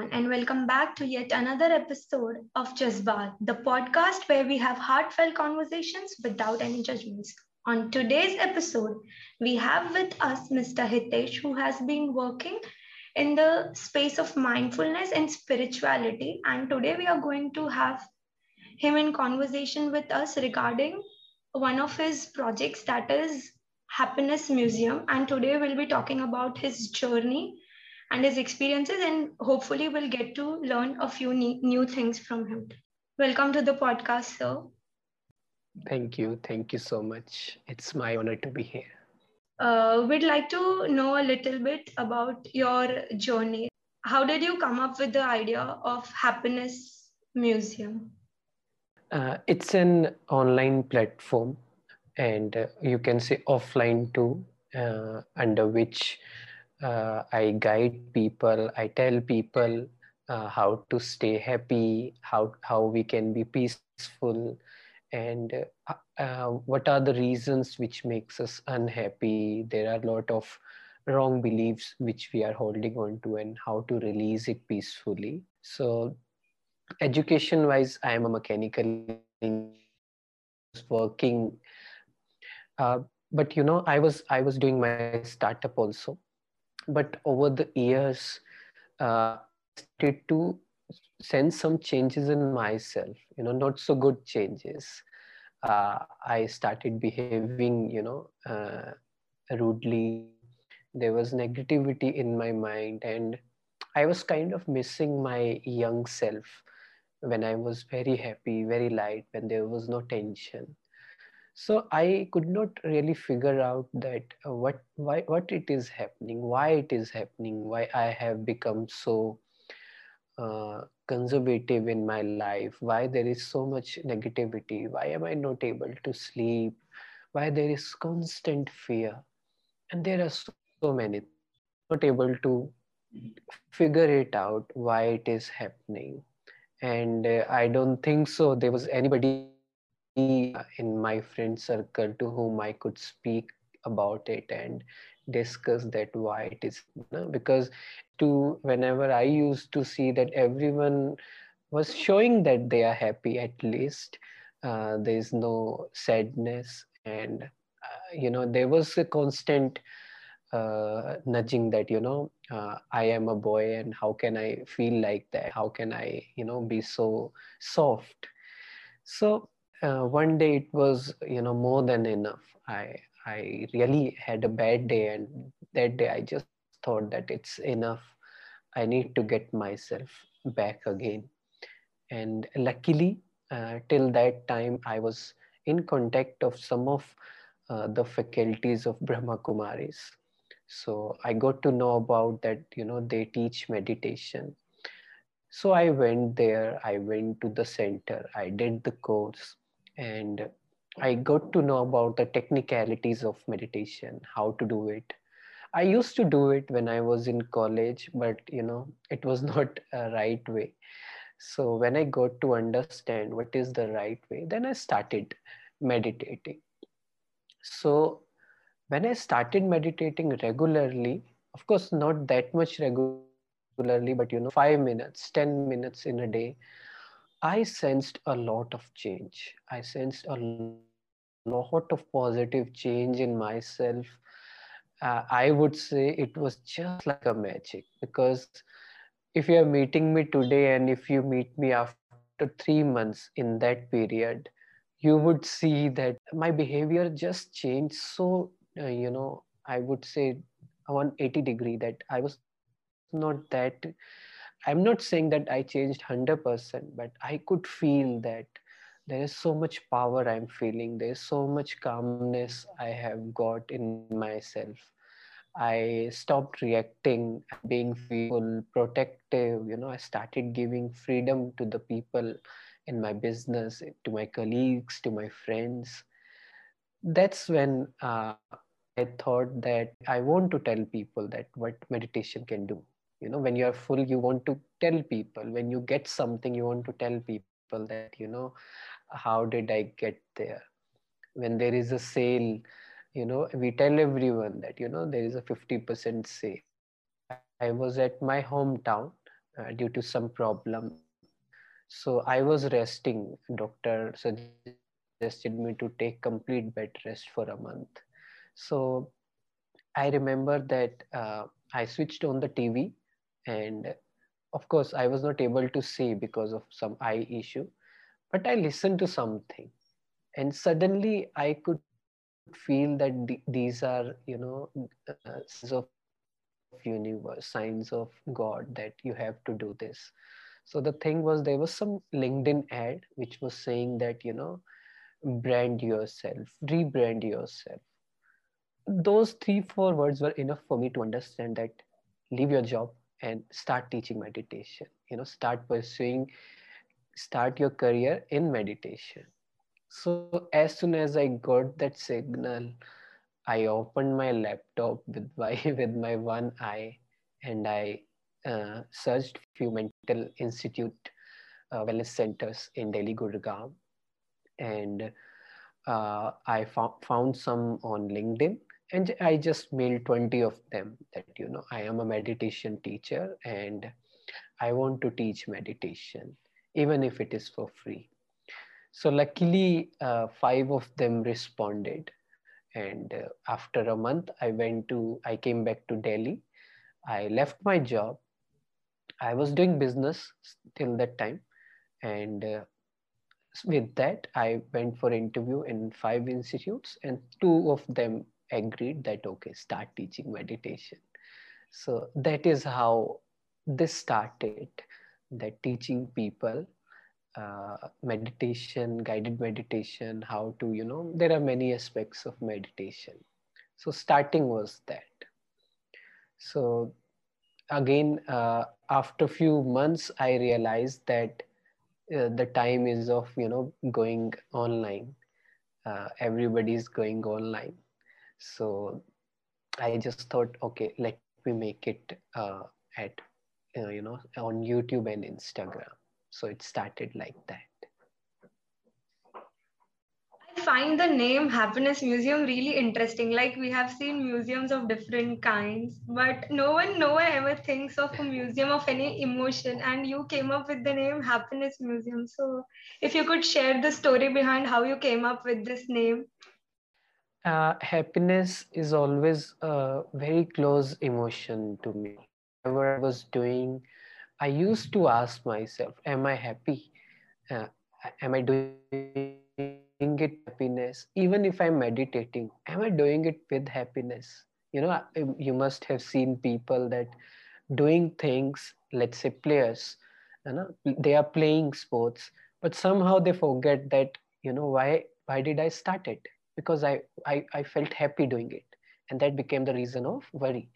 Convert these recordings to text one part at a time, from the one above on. everyone, and welcome back to yet another episode of JASBAR, the podcast where we have heartfelt conversations without any judgments. On today's episode, we have with us Mr. Hitesh, who has been working in the space of mindfulness and spirituality. And today we are going to have him in conversation with us regarding one of his projects, that is Happiness Museum. And today we'll be talking about his journey and his experiences, and hopefully we'll get to learn a few new things from him. Welcome to the podcast, sir. Thank you so much. It's my honor to be here. We'd like to know a little bit about your journey. How did you come up with the idea of Happiness Museum? It's an online platform, and you can say offline too, under which I guide people, I tell people how to stay happy, how we can be peaceful, and what are the reasons which makes us unhappy. There are a lot of wrong beliefs which we are holding on to, and how to release it peacefully. So education wise, I am a mechanical engineer working, but I was doing my startup also. But over the years, I started to sense some changes in myself, not so good changes. I started behaving, rudely. There was negativity in my mind, and I was kind of missing my young self when I was very happy, very light, when there was no tension. So I could not really figure out that what it is happening, why it is happening, why I have become so conservative in my life, why there is so much negativity, why am I not able to sleep, why there is constant fear, and there are so many. Not able to figure it out why it is happening, and I don't think so there was anybody in my friend circle to whom I could speak about it and discuss that why it is, because whenever I used to see that everyone was showing that they are happy, at least there is no sadness, and there was a constant nudging that I am a boy, and how can I feel like that, how can I be so soft. So one day it was, more than enough. I really had a bad day, and that day I just thought that it's enough. I need to get myself back again. And luckily, till that time, I was in contact of some of the faculties of Brahma Kumaris. So I got to know about that, they teach meditation. So I went there, I went to the center, I did the course. And I got to know about the technicalities of meditation, how to do it. I used to do it when I was in college, but it was not a right way. So when I got to understand what is the right way, then I started meditating. So when I started meditating regularly, of course, not that much regularly, but 5 minutes, 10 minutes in a day, I sensed a lot of change. I sensed a lot of positive change in myself. I would say it was just like a magic, because if you are meeting me today and if you meet me after 3 months in that period, you would see that my behavior just changed. So, I would say 180 degree, that I was not that... I'm not saying that I changed 100%, but I could feel that there is so much power I'm feeling. There's so much calmness I have got in myself. I stopped reacting, being fearful, protective. I started giving freedom to the people in my business, to my colleagues, to my friends. That's when I thought that I want to tell people that what meditation can do. When you are full, you want to tell people. When you get something, you want to tell people that, how did I get there? When there is a sale, we tell everyone that, there is a 50% sale. I was at my hometown due to some problem. So I was resting. Doctor suggested me to take complete bed rest for a month. So I remember that I switched on the TV, and of course I was not able to see because of some eye issue, but I listened to something, and suddenly I could feel that these are, you know, signs of universe, signs of God, that you have to do this. So the thing was, there was some LinkedIn ad which was saying that, you know, brand yourself, rebrand yourself. Those 3-4 words were enough for me to understand that leave your job and start teaching meditation, you know, start your career in meditation. So as soon as I got that signal, I opened my laptop with my one eye, and I searched few mental institute wellness centers in Delhi, Gurgaon, and I found some on LinkedIn, and I just mailed 20 of them that, you know, I am a meditation teacher and I want to teach meditation, even if it is for free. So luckily 5 of them responded. And after a month, I came back to Delhi. I left my job. I was doing business till that time. And with that, I went for interview in 5 institutes, and 2 of them agreed that, okay, start teaching meditation. So that is how this started, that teaching people meditation, guided meditation, how to, you know, there are many aspects of meditation. So starting was that. So again, after a few months, I realized that the time is of, you know, going online. Everybody's going online. So I just thought, okay, let me make it at, you know, on YouTube and Instagram. So it started like that. I find the name Happiness Museum really interesting. Like, we have seen museums of different kinds, but no one ever thinks of a museum of any emotion. And you came up with the name Happiness Museum. So if you could share the story behind how you came up with this name. Happiness is always a very close emotion to me. Whatever I was doing, I used to ask myself, am I happy? Am I doing it happiness? Even if I'm meditating, am I doing it with happiness? You know, you must have seen people that doing things, let's say players, you know, they are playing sports, but somehow they forget that, you know, why did I start it? Because I felt happy doing it. And that became the reason of worry.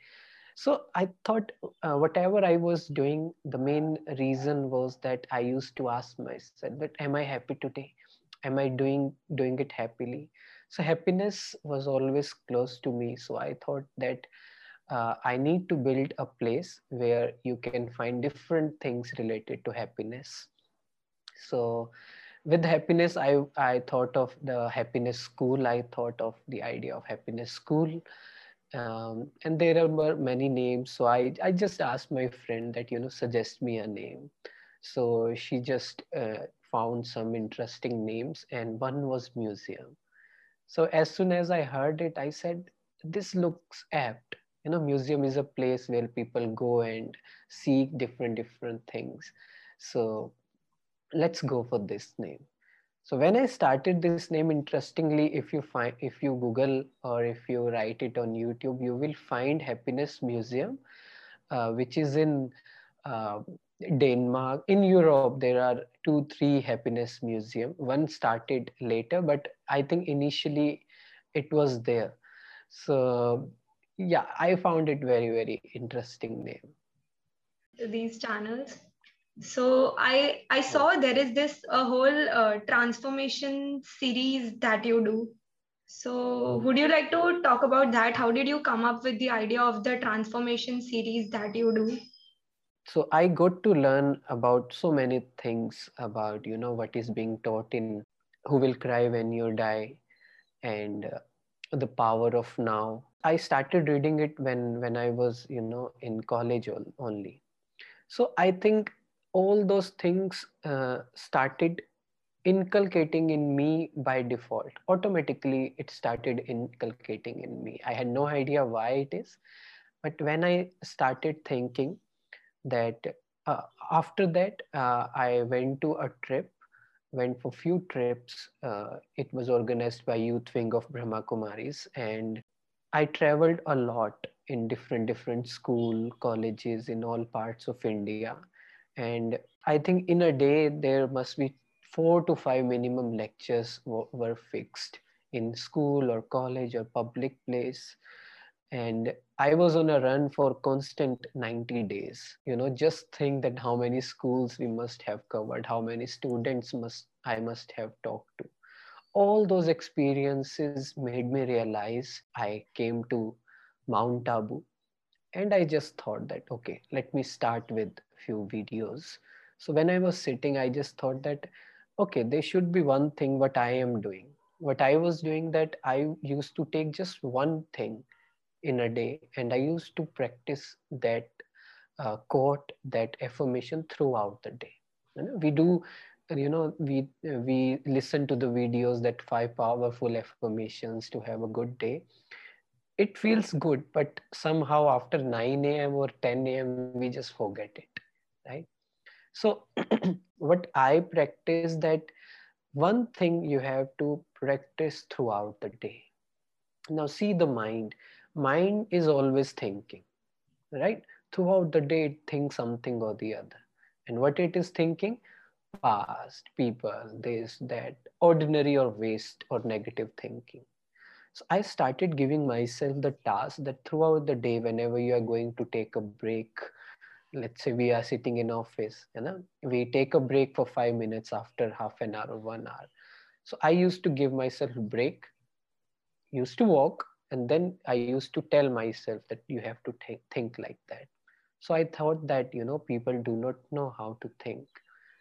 So I thought whatever I was doing, the main reason was that I used to ask myself that, am I happy today? Am I doing it happily? So happiness was always close to me. So I thought that I need to build a place where you can find different things related to happiness. So with happiness, I thought of the happiness school. I thought of the idea of happiness school. And there were many names. So I just asked my friend that, you know, suggest me a name. So she just found some interesting names, and one was museum. So as soon as I heard it, I said, this looks apt. You know, museum is a place where people go and seek different things. So let's go for this name. So when I started this name, interestingly, if you Google or if you write it on YouTube, you will find Happiness Museum, which is in Denmark. In Europe, there are 2-3 Happiness Museum. One started later, but I think initially it was there. So yeah, I found it very interesting name. These channels. So I saw there is this whole transformation series that you do. So would you like to talk about that? How did you come up with the idea of the transformation series that you do? So I got to learn about so many things about, you know, what is being taught in Who Will Cry When You Die and The Power of Now. I started reading it when I was, you know, in college only. So I think all those things started inculcating in me by default. Automatically, it started inculcating in me. I had no idea why it is. But when I started thinking that after that, I went to a trip, went for few trips. It was organized by youth wing of Brahma Kumaris. And I traveled a lot in different school, colleges in all parts of India. And I think in a day, there must be 4 to 5 minimum lectures were fixed in school or college or public place. And I was on a run for constant 90 days. You know, just think that how many schools we must have covered, how many students I must have talked to. All those experiences made me realize I came to Mount Abu. And I just thought that, okay, let me start with a few videos. So when I was sitting, I just thought that, okay, there should be one thing what I am doing. What I was doing that I used to take just one thing in a day, and I used to practice that quote, that affirmation throughout the day. You know, we do, you know, we listen to the videos that 5 powerful affirmations to have a good day. It feels good, but somehow after 9 a.m. or 10 a.m., we just forget it, right? So what I practice that one thing you have to practice throughout the day. Now see the mind. Mind is always thinking, right? Throughout the day, it thinks something or the other. And what it is thinking? Past, people, this, that, ordinary or waste or negative thinking. So I started giving myself the task that throughout the day, whenever you are going to take a break, let's say we are sitting in office, you know, we take a break for 5 minutes after half an hour or 1 hour. So I used to give myself a break, used to walk, and then I used to tell myself that you have to think like that. So I thought that, you know, people do not know how to think.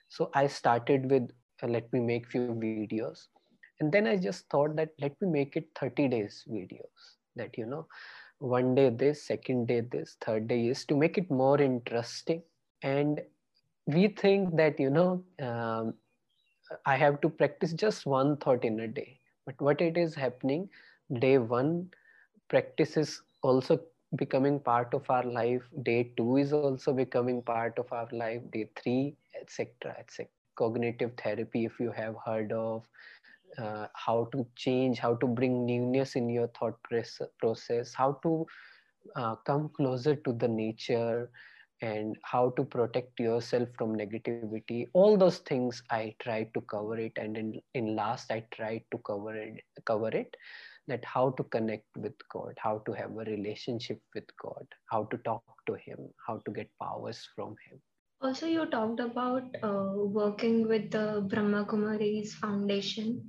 So I started with, let me make few videos. And then I just thought that let me make it 30 days videos that, you know, one day this, second day this, third day is to make it more interesting. And we think that, you know, I have to practice just one thought in a day. But what it is happening, day 1 practice is also becoming part of our life. Day 2 is also becoming part of our life. Day 3, etc., etc. Cognitive therapy, if you have heard of. How to change, how to bring newness in your thought process, how to come closer to the nature, and how to protect yourself from negativity. All those things I tried to cover it, and in last I tried to cover it, that how to connect with God, how to have a relationship with God, how to talk to Him, how to get powers from Him. Also, you talked about working with the Brahma Kumaris Foundation.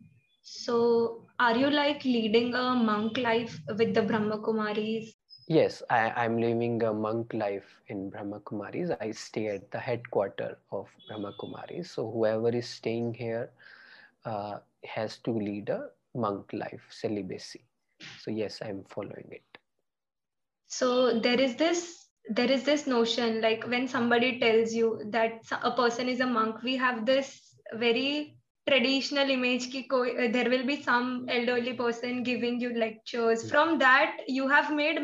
So are you like leading a monk life with the Brahma Kumaris? Yes, I'm living a monk life in Brahma Kumaris. I stay at the headquarters of Brahma Kumaris. So whoever is staying here has to lead a monk life, celibacy. So yes, I'm following it. So there is this notion, like when somebody tells you that a person is a monk, we have this very traditional image ki there will be some elderly person giving you lectures. From that, you have made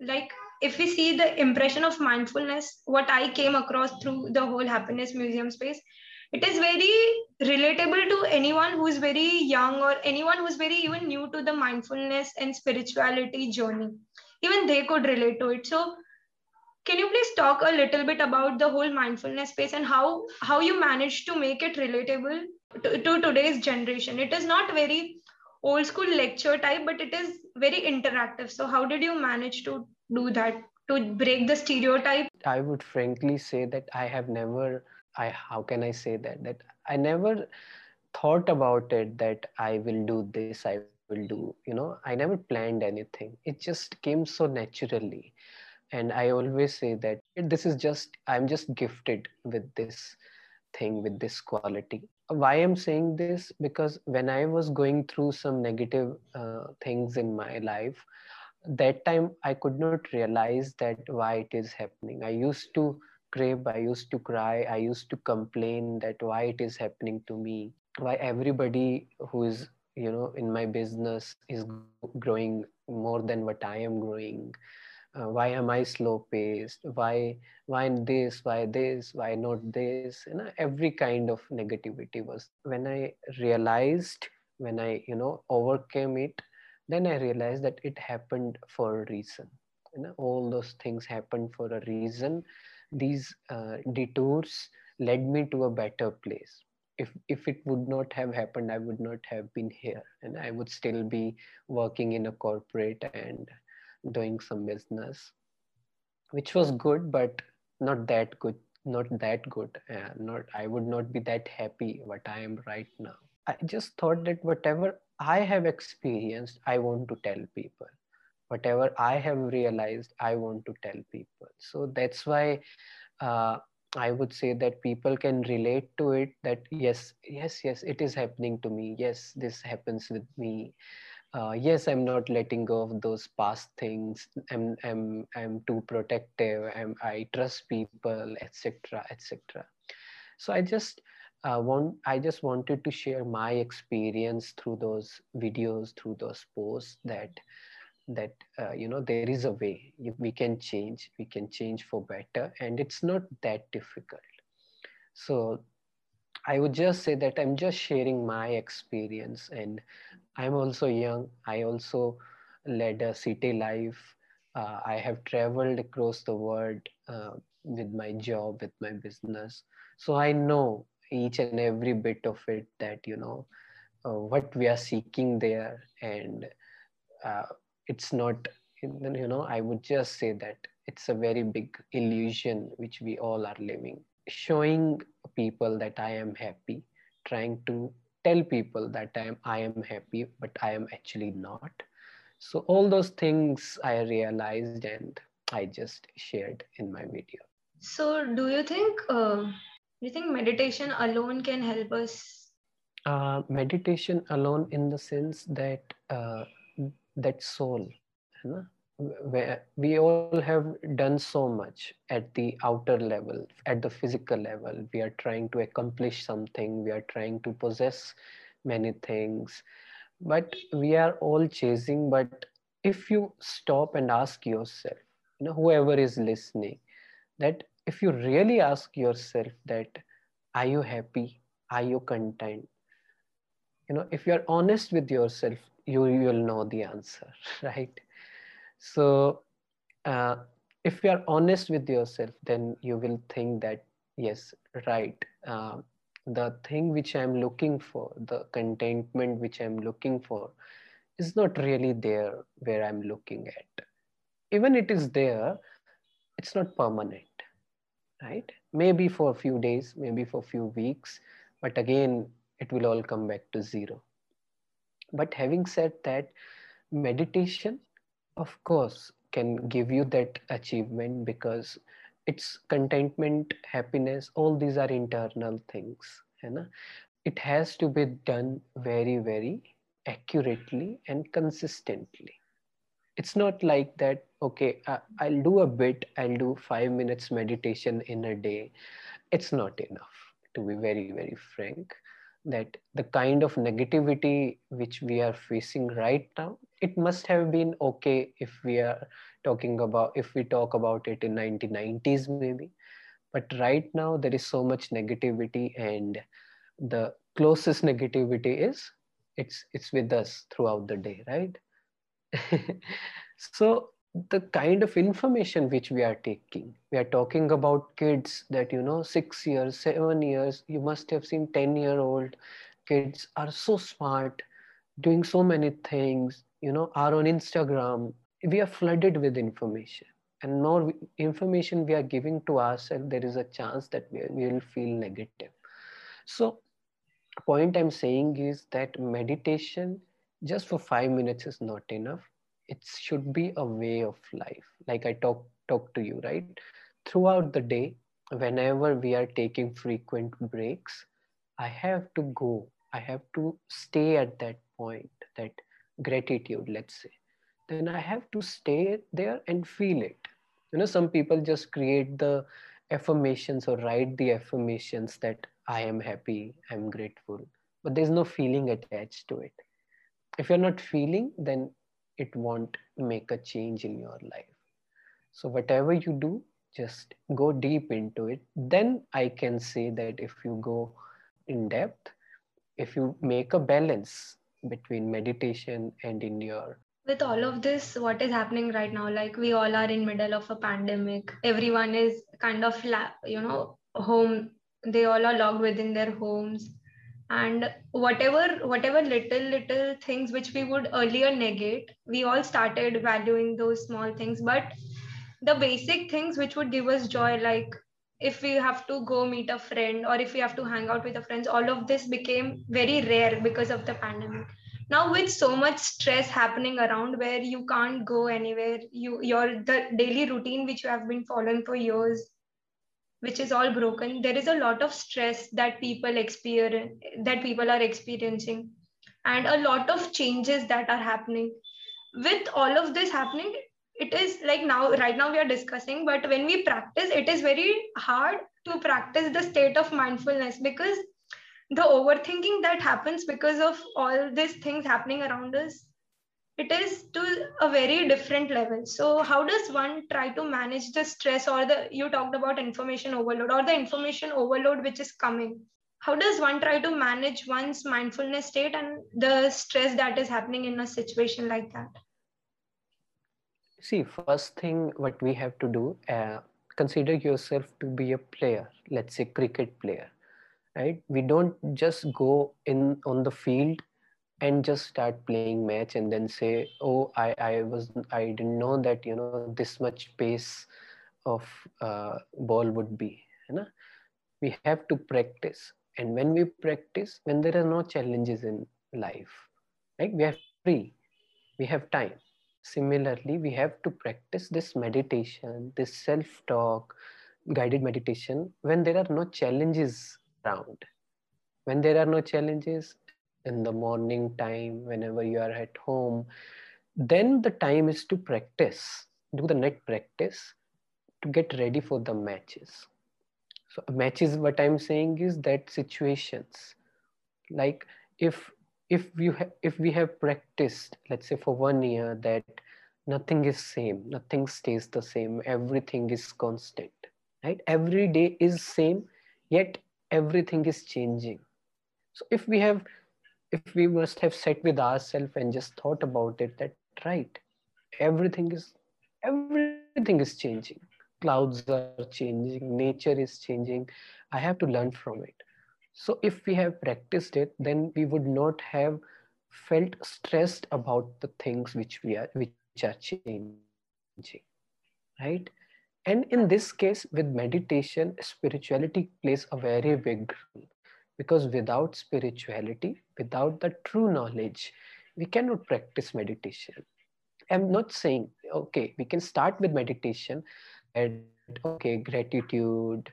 like if we see the impression of mindfulness, what I came across through the whole Happiness Museum space, it is very relatable to anyone who's very young or anyone who's very even new to the mindfulness and spirituality journey. Even they could relate to it. So can you please talk a little bit about the whole mindfulness space and how you managed to make it relatable to today's generation? It is not very old school lecture type, but it is very interactive. So how did you manage to do that, to break the stereotype? I would frankly say that I have never, how can I say that I never thought about it, that I will do this, I will do, you know, I never planned anything. It just came so naturally. And I always say that this is just, I'm just gifted with this thing, with this quality. Why I'm saying this? Because when I was going through some negative things in my life, that time I could not realize that why it is happening. I used to crib, I used to cry, I used to complain that why it is happening to me, why everybody who is, you know, in my business is growing more than what I am growing. Why am I slow paced? Why this? Why not this? You know, every kind of negativity was. When I realized, when I, you know, overcame it, then I realized that it happened for a reason. You know, all those things happened for a reason. These detours led me to a better place. If it would not have happened, I would not have been here, and I would still be working in a corporate and doing some business, which was good, but not that good. I would not be that happy what I am right now. I just thought that whatever I have experienced, I want to tell people. Whatever I have realized, I want to tell people. So that's why I would say that people can relate to it, that yes, it is happening to me. Yes, this happens with me. Yes, I'm not letting go of those past things. I'm too protective. I trust people, etc., etc. So I just wanted to share my experience through those videos, through those posts, that you know, there is a way. We can change for better, and it's not that difficult. So I would just say that I'm just sharing my experience, and I'm also young. I also led a city life. I have traveled across the world with my job, with my business. So I know each and every bit of it, that, you know, what we are seeking there. And it's not, you know, I would just say that it's a very big illusion which we all are living. Showing people that I am happy, trying to tell people that I am happy, but I am actually not. So all those things I realized and I just shared in my video. So do you think meditation alone can help us? Meditation alone in the sense that that soul, you know? Where we all have done so much at the outer level, at the physical level. We are trying to accomplish something. We are trying to possess many things, but we are all chasing. But if you stop and ask yourself, you know, whoever is listening, that if you really ask yourself that, are you happy? Are you content? You know, if you're honest with yourself, you will know the answer, right? So if you are honest with yourself, then you will think that, yes, right. The thing which I'm looking for, the contentment which I'm looking for, is not really there where I'm looking at. Even it is there, it's not permanent, right? Maybe for a few days, maybe for a few weeks, but again, it will all come back to zero. But having said that, meditation, of course, can give you that achievement, because it's contentment, happiness, all these are internal things. You know? It has to be done very, very accurately and consistently. It's not like that, okay, I'll do a bit, I'll do 5 minutes meditation in a day. It's not enough, to be very, very frank. That the kind of negativity which we are facing right now, it must have been okay if we talk about it in 1990s maybe, but right now there is so much negativity, and the closest negativity is it's with us throughout the day, right? So the kind of information which we are taking, we are talking about kids that, you know, 6 years, 7 years, you must have seen 10-year-old kids are so smart, doing so many things, you know, are on Instagram. We are flooded with information, and more information we are giving to ourselves, there is a chance that we will feel negative. So point I'm saying is that meditation just for 5 minutes is not enough. It should be a way of life. Like I talk to you, right? Throughout the day, whenever we are taking frequent breaks, I have to go. I have to stay at that point, that gratitude, let's say. Then I have to stay there and feel it. You know, some people just create the affirmations or write the affirmations that I am happy, I'm grateful, but there's no feeling attached to it. If you're not feeling, then it won't make a change in your life. So whatever you do, just go deep into it. Then I can say that if you go in depth, if you make a balance between meditation and in your... With all of this, what is happening right now, like we all are in middle of a pandemic. Everyone is kind of, home. They all are locked within their homes. And whatever little things which we would earlier negate, we all started valuing those small things. But the basic things which would give us joy, like if we have to go meet a friend or if we have to hang out with a friend, all of this became very rare because of the pandemic. Now with so much stress happening around where you can't go anywhere, the daily routine which you have been following for years, which is all broken, there is a lot of stress that people are experiencing and a lot of changes that are happening. With all of this happening, it is like right now we are discussing, but when we practice, it is very hard to practice the state of mindfulness because the overthinking that happens because of all these things happening around us, it is to a very different level. So how does one try to manage the stress or you talked about information overload or the information overload which is coming. How does one try to manage one's mindfulness state and the stress that is happening in a situation like that? See, first thing what we have to do, consider yourself to be a player, let's say cricket player, right? We don't just go in on the field and just start playing match and then say, oh, I didn't know that, this much pace of ball would be. We have to practice. And when we practice, when there are no challenges in life, right? We are free, we have time. Similarly, we have to practice this meditation, this self-talk, guided meditation, when there are no challenges around. When there are no challenges, in the morning time, whenever you are at home, then the time is to practice, do the net practice to get ready for the matches. So matches, what I'm saying is that situations, like if we have practiced, let's say for 1 year, that nothing is same, nothing stays the same, everything is constant, right? Every day is same, yet everything is changing. So if we must have sat with ourselves and just thought about it, that right, everything is changing. Clouds are changing, nature is changing. I have to learn from it. So if we have practiced it, then we would not have felt stressed about the things which are changing, right? And in this case, with meditation, spirituality plays a very big role. Because without spirituality, without the true knowledge, we cannot practice meditation. I'm not saying, okay, we can start with meditation and okay, gratitude,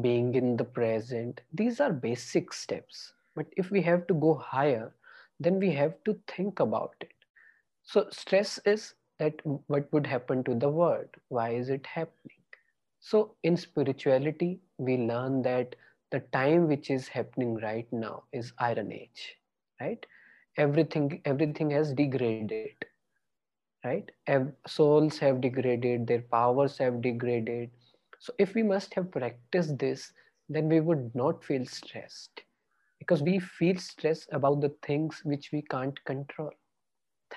being in the present. These are basic steps. But if we have to go higher, then we have to think about it. So stress is that what would happen to the world? Why is it happening? So in spirituality, we learn that the time which is happening right now is Iron Age, right? Everything has degraded, right? Souls have degraded, their powers have degraded. So if we must have practiced this, then we would not feel stressed because we feel stress about the things which we can't control.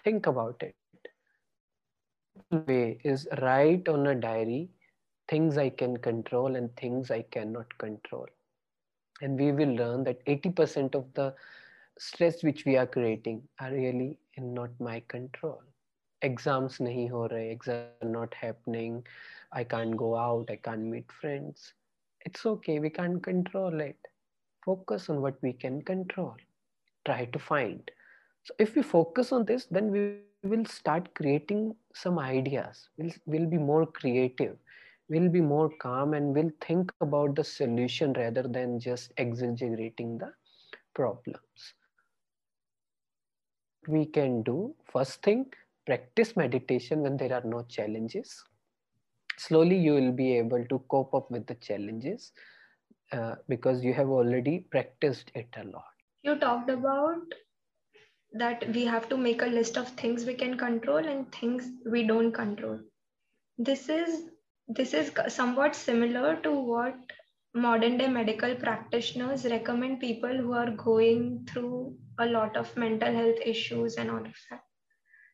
Think about it. The way is write on a diary, things I can control and things I cannot control. And we will learn that 80% of the stress which we are creating are really not my control. Exams nahi ho rahe, exams are not happening. I can't go out. I can't meet friends. It's okay. We can't control it. Focus on what we can control. Try to find. So if we focus on this, then we will start creating some ideas. We'll be more creative. We'll be more calm and we'll think about the solution rather than just exaggerating the problems. We can do, first thing, practice meditation when there are no challenges. slowly you will be able to cope up with the challenges because you have already practiced it a lot. You talked about that we have to make a list of things we can control and things we don't control. This is somewhat similar to what modern day medical practitioners recommend people who are going through a lot of mental health issues and all of that.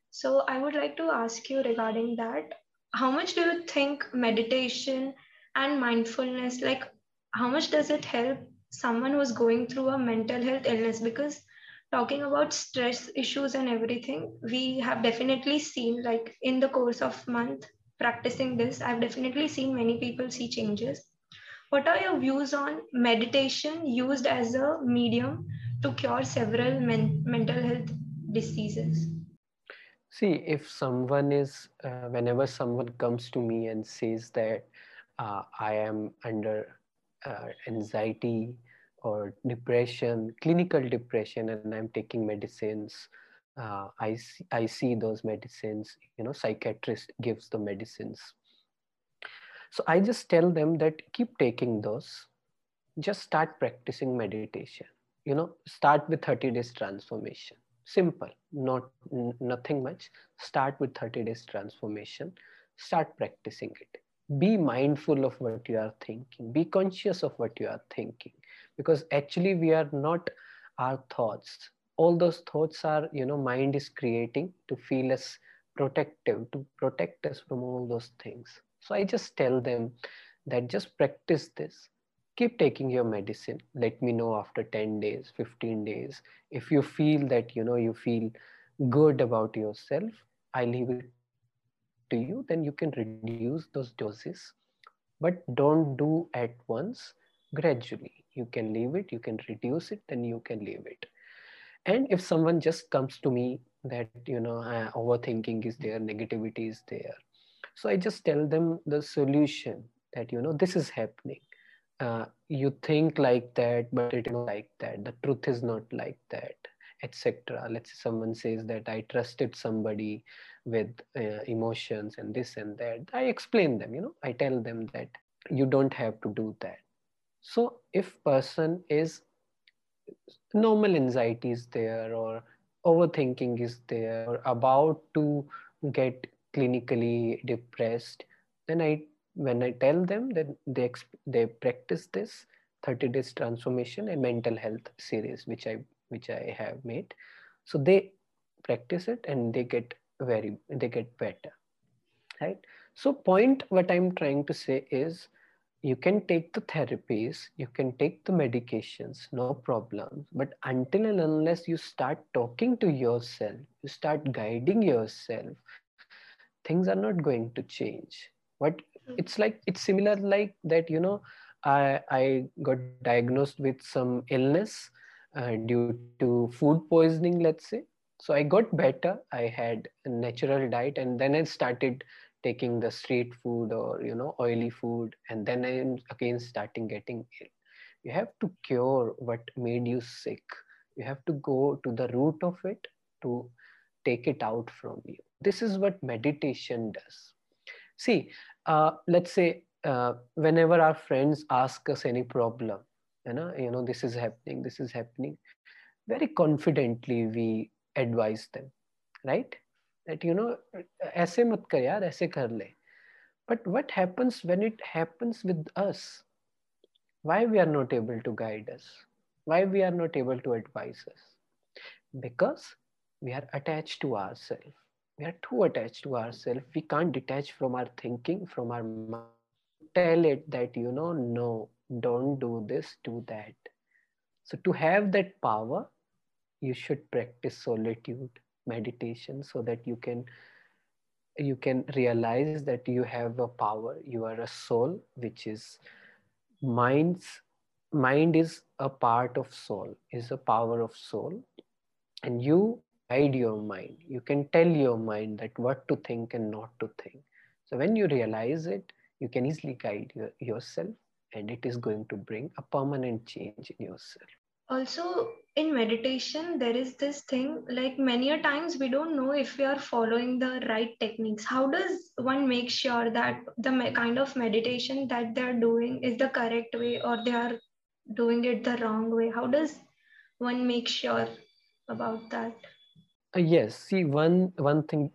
So I would like to ask you regarding that, how much do you think meditation and mindfulness, like how much does it help someone who's going through a mental health illness? Because talking about stress issues and everything, we have definitely seen, like in the course of month practicing this, I've definitely seen many people see changes. What are your views on meditation used as a medium to cure several mental health diseases? See, if someone is, whenever someone comes to me and says that I am under anxiety or depression, clinical depression, and I'm taking medicines, I see those medicines, you know, psychiatrist gives the medicines. So I just tell them that keep taking those, just start practicing meditation, you know, start with 30 days transformation, simple, nothing much, start with 30 days transformation, start practicing it. Be mindful of what you are thinking, be conscious of what you are thinking, because actually we are not our thoughts. All those thoughts are, you know, mind is creating to feel us protective, to protect us from all those things. So I just tell them that just practice this, keep taking your medicine. Let me know after 10 days, 15 days, if you feel that, you know, you feel good about yourself, I leave it to you, then you can reduce those doses, but don't do at once, gradually. You can leave it, you can reduce it, then you can leave it. And if someone just comes to me that, you know, overthinking is there, negativity is there, so I just tell them the solution that, you know, this is happening. You think like that, but it is not like that. The truth is not like that, etc. Let's say someone says that I trusted somebody with emotions and this and that. I explain them, you know, I tell them that you don't have to do that. So if person is normal anxiety is there or overthinking is there or about to get clinically depressed, then when I tell them that they practice this 30 days transformation and mental health series which I have made, so they practice it and they get better, right? So point what I'm trying to say is you can take the therapies, you can take the medications, no problem, but until and unless you start talking to yourself, you start guiding yourself, things are not going to change. But it's like, it's similar like that, you know, I got diagnosed with some illness due to food poisoning, let's say. So I got better. I had a natural diet and then I started taking the street food or, you know, oily food. And then I'm again starting getting ill. You have to cure what made you sick. You have to go to the root of it to take it out from you. This is what meditation does. See, let's say whenever our friends ask us any problem, you know, this is happening, very confidently we advise them, right? That, you know, aise mat kar yaar, aise kar le. But what happens when it happens with us? Why we are not able to guide us? Why we are not able to advise us? Because we are attached to ourselves. We are too attached to ourselves. We can't detach from our thinking, from our mind. Tell it that, you know, no, don't do this, do that. So to have that power, you should practice solitude, meditation, so that you can realize that you have a power. You are a soul, which is mind is a part of soul, is a power of soul. And you guide your mind. You can tell your mind that what to think and not to think. So when you realize it, you can easily guide yourself, and it is going to bring a permanent change in yourself. Also, in meditation, there is this thing, like many a times we don't know if we are following the right techniques. How does one make sure that the kind of meditation that they're doing is the correct way, or they are doing it the wrong way? How does one make sure about that? Yes, see, one thing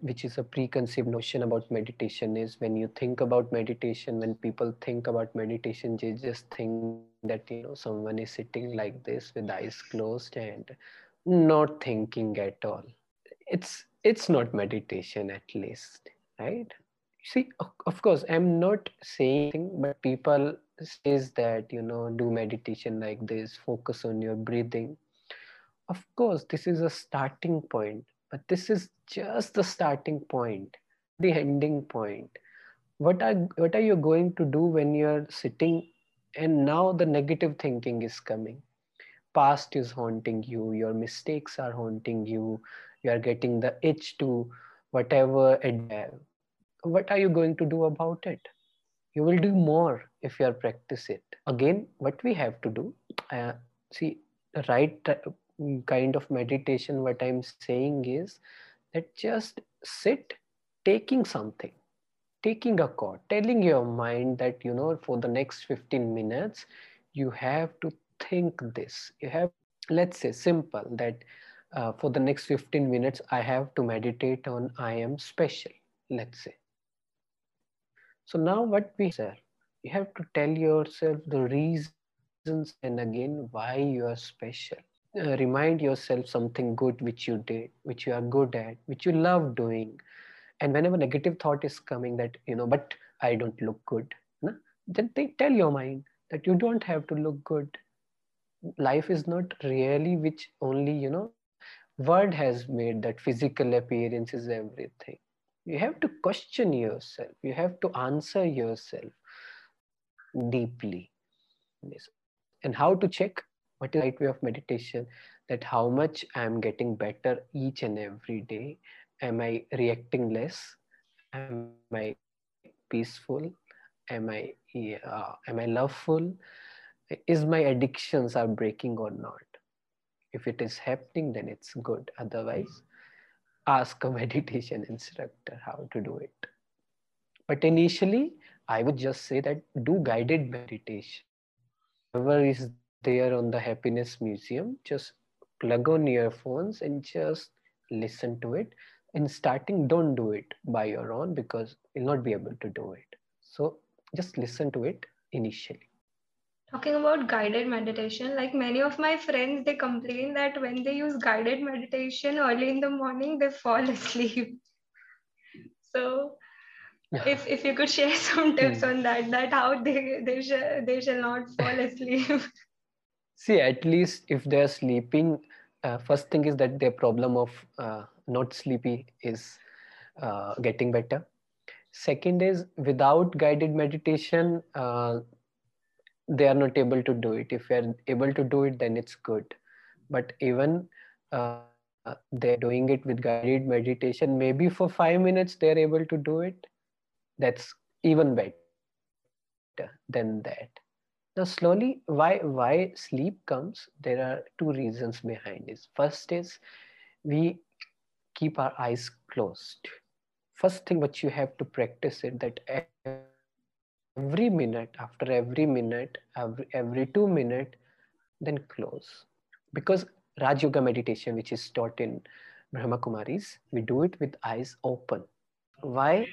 which is a preconceived notion about meditation is, when you think about meditation, when people think about meditation, they just think that, you know, someone is sitting like this with eyes closed and not thinking at all. It's not meditation, at least, right? See, of course, I'm not saying, but people says that, you know, do meditation like this, focus on your breathing. Of course, this is a starting point, but this is just the starting point, the ending point. What are you going to do when you're sitting and now the negative thinking is coming? Past is haunting you, your mistakes are haunting you, you are getting the itch to whatever. What are you going to do about it? You will do more if you are practice it. Again, what we have to do, see, the right kind of meditation, what I'm saying is that just sit taking something, taking a thought, telling your mind that, you know, for the next 15 minutes, you have to think this. You have, let's say, simple that for the next 15 minutes, I have to meditate on I am special, let's say. So now what we say, you have to tell yourself the reasons and again why you are special. Remind yourself something good which you did, which you are good at, which you love doing. And whenever negative thought is coming that, you know, but I don't look good, no? Then they tell your mind that you don't have to look good. Life is not really which only, you know, word has made that physical appearance is everything. You have to question yourself. You have to answer yourself deeply. And how to check? What is the right way of meditation? That how much I am getting better each and every day? Am I reacting less? Am I peaceful? Am I loveful? Is my addictions are breaking or not? If it is happening, then it's good. Otherwise, ask a meditation instructor how to do it. But initially, I would just say that do guided meditation. Whoever is there on the Happiness Museum, just plug on earphones and just listen to it. In starting, don't do it by your own, because you'll not be able to do it. So just listen to it initially. Talking about guided meditation, like many of my friends, they complain that when they use guided meditation early in the morning, they fall asleep. So if you could share some tips on that how they shall not fall asleep. See, at least if they're sleeping, first thing is that their problem of not sleepy is getting better. Second is, without guided meditation, they are not able to do it. If you're able to do it, then it's good. But even they're doing it with guided meditation, maybe for 5 minutes, they're able to do it. That's even better than that. Now slowly, why sleep comes, there are two reasons behind this. First is, we keep our eyes closed. First thing what you have to practice is that every minute, after every minute, every 2 minutes, then close. Because Raj Yoga meditation, which is taught in Brahma Kumaris, we do it with eyes open. Why?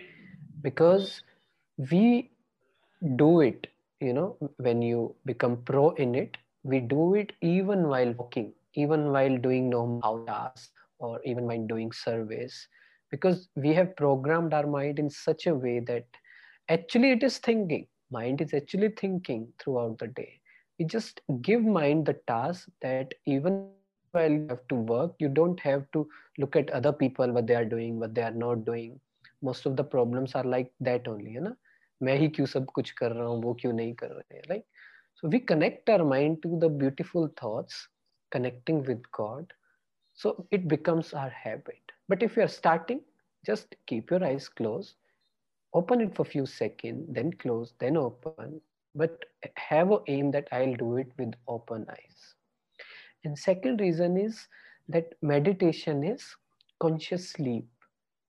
Because we do it. You know, when you become pro in it, we do it even while walking, even while doing normal tasks, or even while doing surveys, because we have programmed our mind in such a way that actually it is thinking. Mind is actually thinking throughout the day. We just give mind the task that even while you have to work, you don't have to look at other people, what they are doing, what they are not doing. Most of the problems are like that only, you know. Like, so we connect our mind to the beautiful thoughts, connecting with God. So it becomes our habit. But if you are starting, just keep your eyes closed, open it for a few seconds, then close, then open. But have an aim that I'll do it with open eyes. And second reason is that meditation is conscious sleep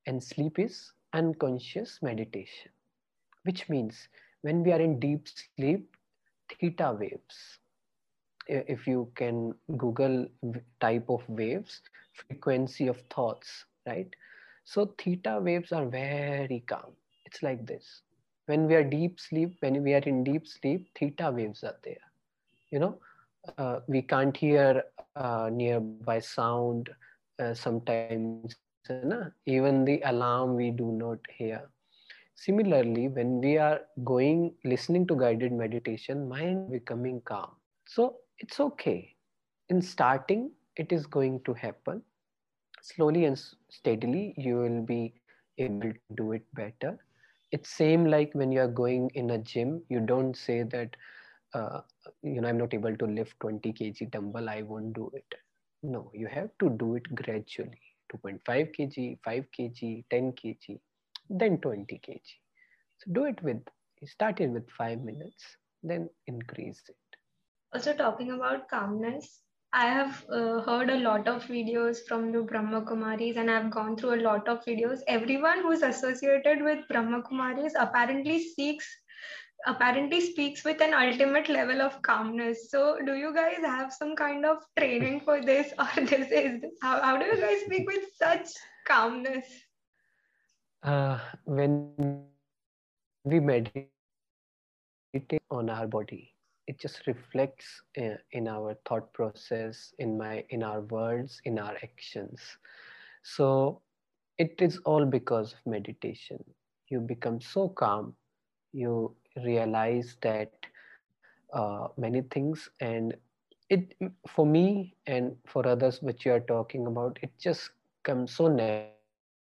and sleep is unconscious meditation, which means when we are in deep sleep, theta waves, if you can Google type of waves, frequency of thoughts, right? So theta waves are very calm. It's like this. When we are in deep sleep, theta waves are there. You know, we can't hear nearby sound sometimes, even the alarm we do not hear. Similarly, when we are listening to guided meditation, mind becoming calm. So it's okay. In starting, it is going to happen. Slowly and steadily, you will be able to do it better. It's same like when you are going in a gym, you don't say that, I'm not able to lift 20 kg dumbbell, I won't do it. No, you have to do it gradually. 2.5 kg, 5 kg, 10 kg, then 20 kg. So do it starting with 5 minutes, then increase it. Also talking about calmness, I have heard a lot of videos from the Brahma Kumaris and I've gone through a lot of videos. Everyone who's associated with Brahma Kumaris apparently speaks with an ultimate level of calmness. So do you guys have some kind of training for this, or how do you guys speak with such calmness? When we meditate on our body, it just reflects in our thought process, in our words, in our actions. So it is all because of meditation. You become so calm. You realize that many things, and it, for me and for others which you are talking about, it just comes so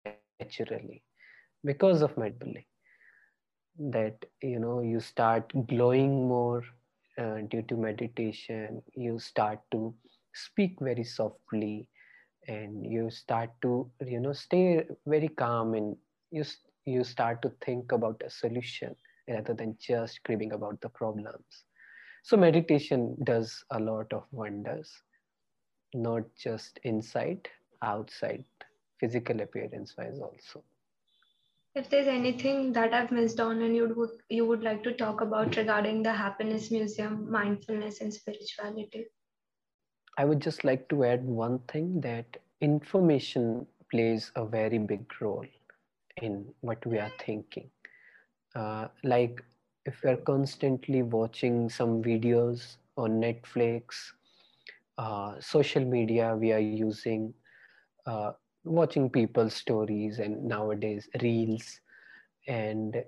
naturally because of meditating, that you start glowing more due to meditation. You start to speak very softly and you start to stay very calm, and you start to think about a solution rather than just grieving about the problems. So meditation does a lot of wonders, not just inside, outside, physical appearance wise also. If there's anything that I've missed on and you would like to talk about regarding the Happiness Museum, mindfulness and spirituality. I would just like to add one thing, that information plays a very big role in what we are thinking. Like if you're constantly watching some videos on Netflix, social media we are using, watching people's stories and nowadays reels. And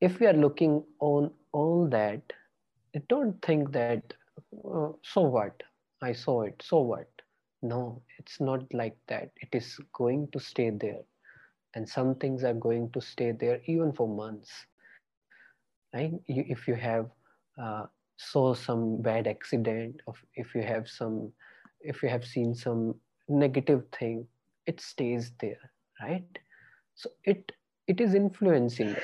if we are looking on all that, don't think that, so what? I saw it, so what? No, it's not like that. It is going to stay there. And some things are going to stay there even for months, right? If you have saw some bad accident, if you have seen some negative thing, it stays there, right? So it is influencing us.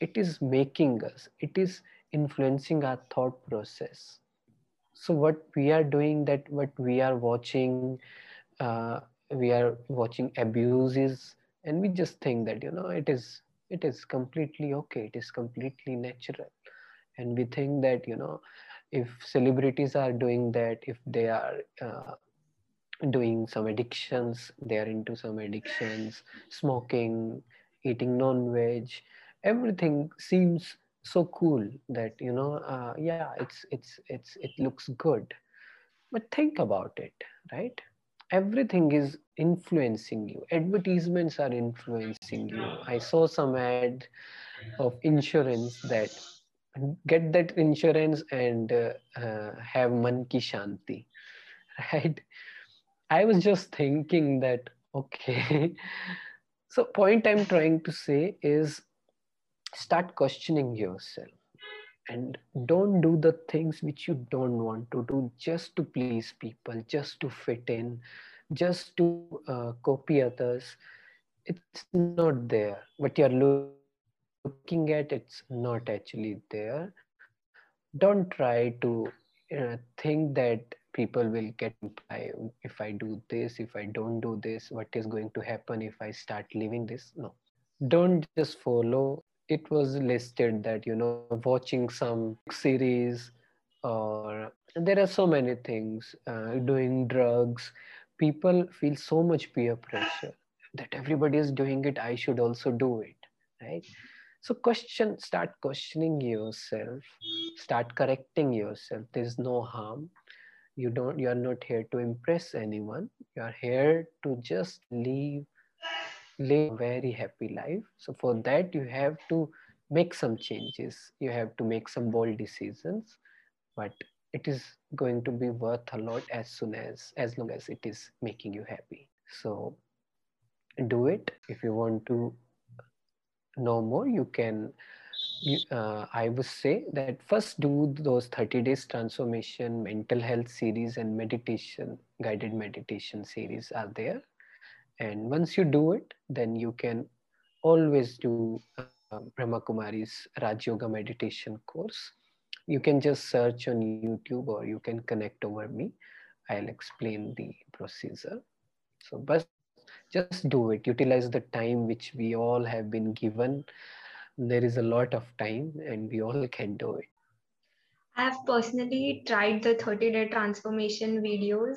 It is making us. It is influencing our thought process. So what we are doing, that what we are watching abuses. And we just think that, it is completely okay. It is completely natural. And we think that, if celebrities are doing that, if they are into some addictions, smoking, eating non-veg, everything seems so cool that, it looks good. But think about it, right? Everything is influencing you. Advertisements are influencing you. I saw some ad of insurance that get that insurance and have man ki shanti, right? I was just thinking that, okay. So point I'm trying to say is start questioning yourself and don't do the things which you don't want to do just to please people, just to fit in, just to copy others. It's not there. What you're looking at, it's not actually there. Don't try to think that people will get imply, if I do this, if I don't do this, what is going to happen if I start living this? No, don't just follow. It was listed that, watching some series or there are so many things, doing drugs. People feel so much peer pressure that everybody is doing it, I should also do it, right? So start questioning yourself, start correcting yourself. There's no harm. You are not here to impress anyone. You are here to just live a very happy life. So for that, you have to make some changes. You have to make some bold decisions, but it is going to be worth a lot as long as it is making you happy. So do it. If you want to know more, you can, I would say that first do those 30 days transformation, mental health series and meditation, guided meditation series are there. And once you do it, then you can always do Brahma Kumaris Raj Yoga meditation course. You can just search on YouTube or you can connect over me. I'll explain the procedure. So just do it. Utilize the time which we all have been given. There is a lot of time and we all can do it. I have personally tried the 30-day transformation videos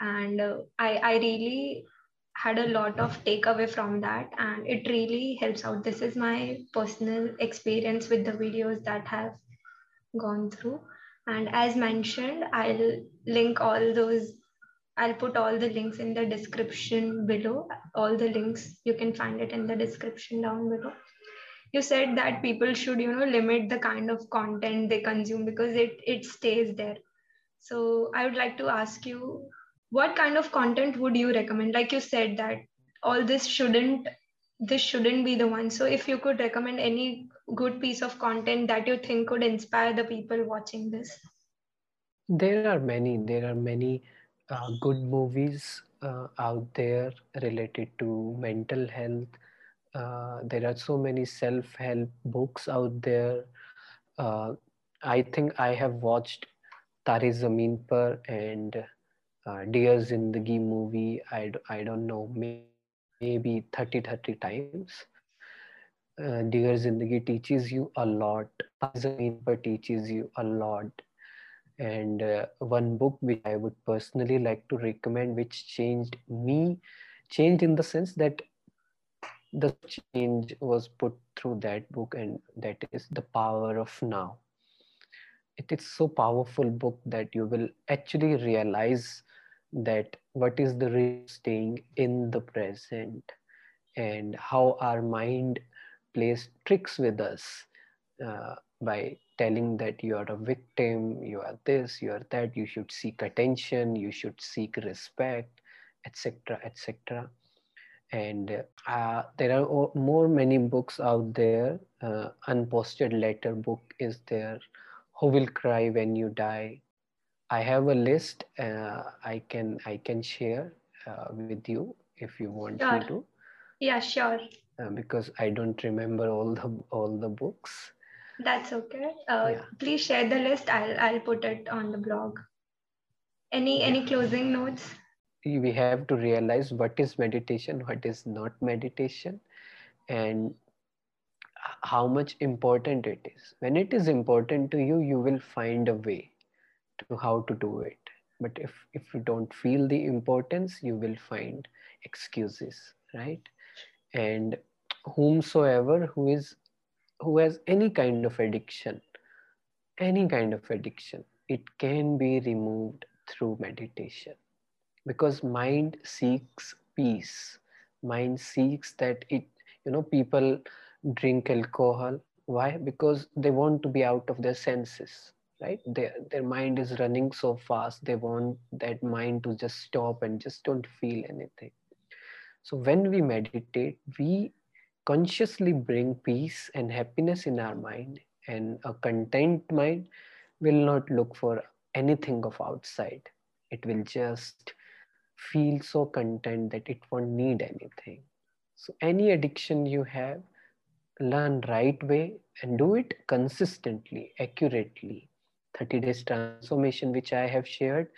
and I really had a lot of takeaway from that and it really helps out. This is my personal experience with the videos that have gone through, and as mentioned, I'll put all the links in the description below. All the links, you can find it in the description down below. You said that people should, limit the kind of content they consume because it stays there. So I would like to ask you, what kind of content would you recommend? Like you said that all this shouldn't be the one. So if you could recommend any good piece of content that you think could inspire the people watching this. There are many good movies out there related to mental health. There are so many self-help books out there. I think I have watched Taare Zameen Par and Dear Zindagi movie. I don't know, maybe 30 times. Dear Zindagi teaches you a lot. Taare Zameen Par teaches you a lot. And one book which I would personally like to recommend, which changed in the sense that the change was put through that book, and that is The Power of Now. It is so powerful book that you will actually realize that what is the real staying in the present and how our mind plays tricks with us by telling that you are a victim, you are this, you are that, you should seek attention, you should seek respect, etc., etc. And there are many books out there. Unposted Letter book is there. Who Will Cry When You Die? I have a list. I can share with you if you want me to. Yeah, sure. Because I don't remember all the books. That's okay. Please share the list. I'll put it on the blog. Any closing notes? We have to realize what is meditation, what is not meditation, and how much important it is. When it is important to you, you will find a way to how to do it. But if you don't feel the importance, you will find excuses, right? And whomsoever who has any kind of addiction, it can be removed through meditation, because mind seeks peace. Mind seeks that people drink alcohol. Why? Because they want to be out of their senses, right? Their mind is running so fast. They want that mind to just stop and just don't feel anything. So when we meditate, we consciously bring peace and happiness in our mind, and a content mind will not look for anything of outside. It will just feel so content that it won't need anything. So any addiction you have, learn right way and do it consistently, accurately, 30 days transformation, which I have shared.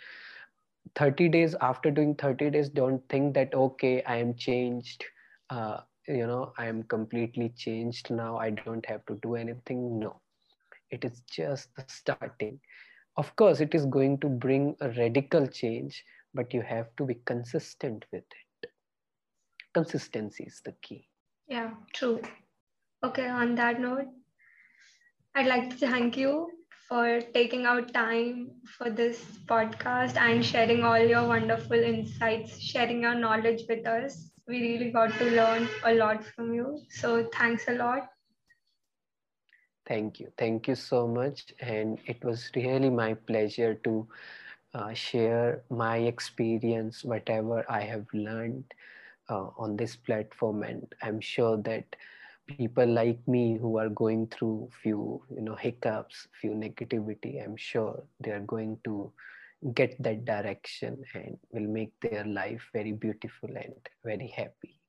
30 days after doing 30 days, don't think that, okay, I am changed. I am completely changed now. I don't have to do anything. No, it is just the starting. Of course, it is going to bring a radical change, but you have to be consistent with it. Consistency is the key. Yeah, true. Okay, on that note, I'd like to thank you for taking out time for this podcast and sharing all your wonderful insights, sharing your knowledge with us. We really got to learn a lot from you. So thanks a lot. Thank you. Thank you so much. And it was really my pleasure to share my experience, whatever I have learned on this platform. And I'm sure that people like me who are going through few hiccups, few negativity, I'm sure they are going to get that direction and will make their life very beautiful and very happy.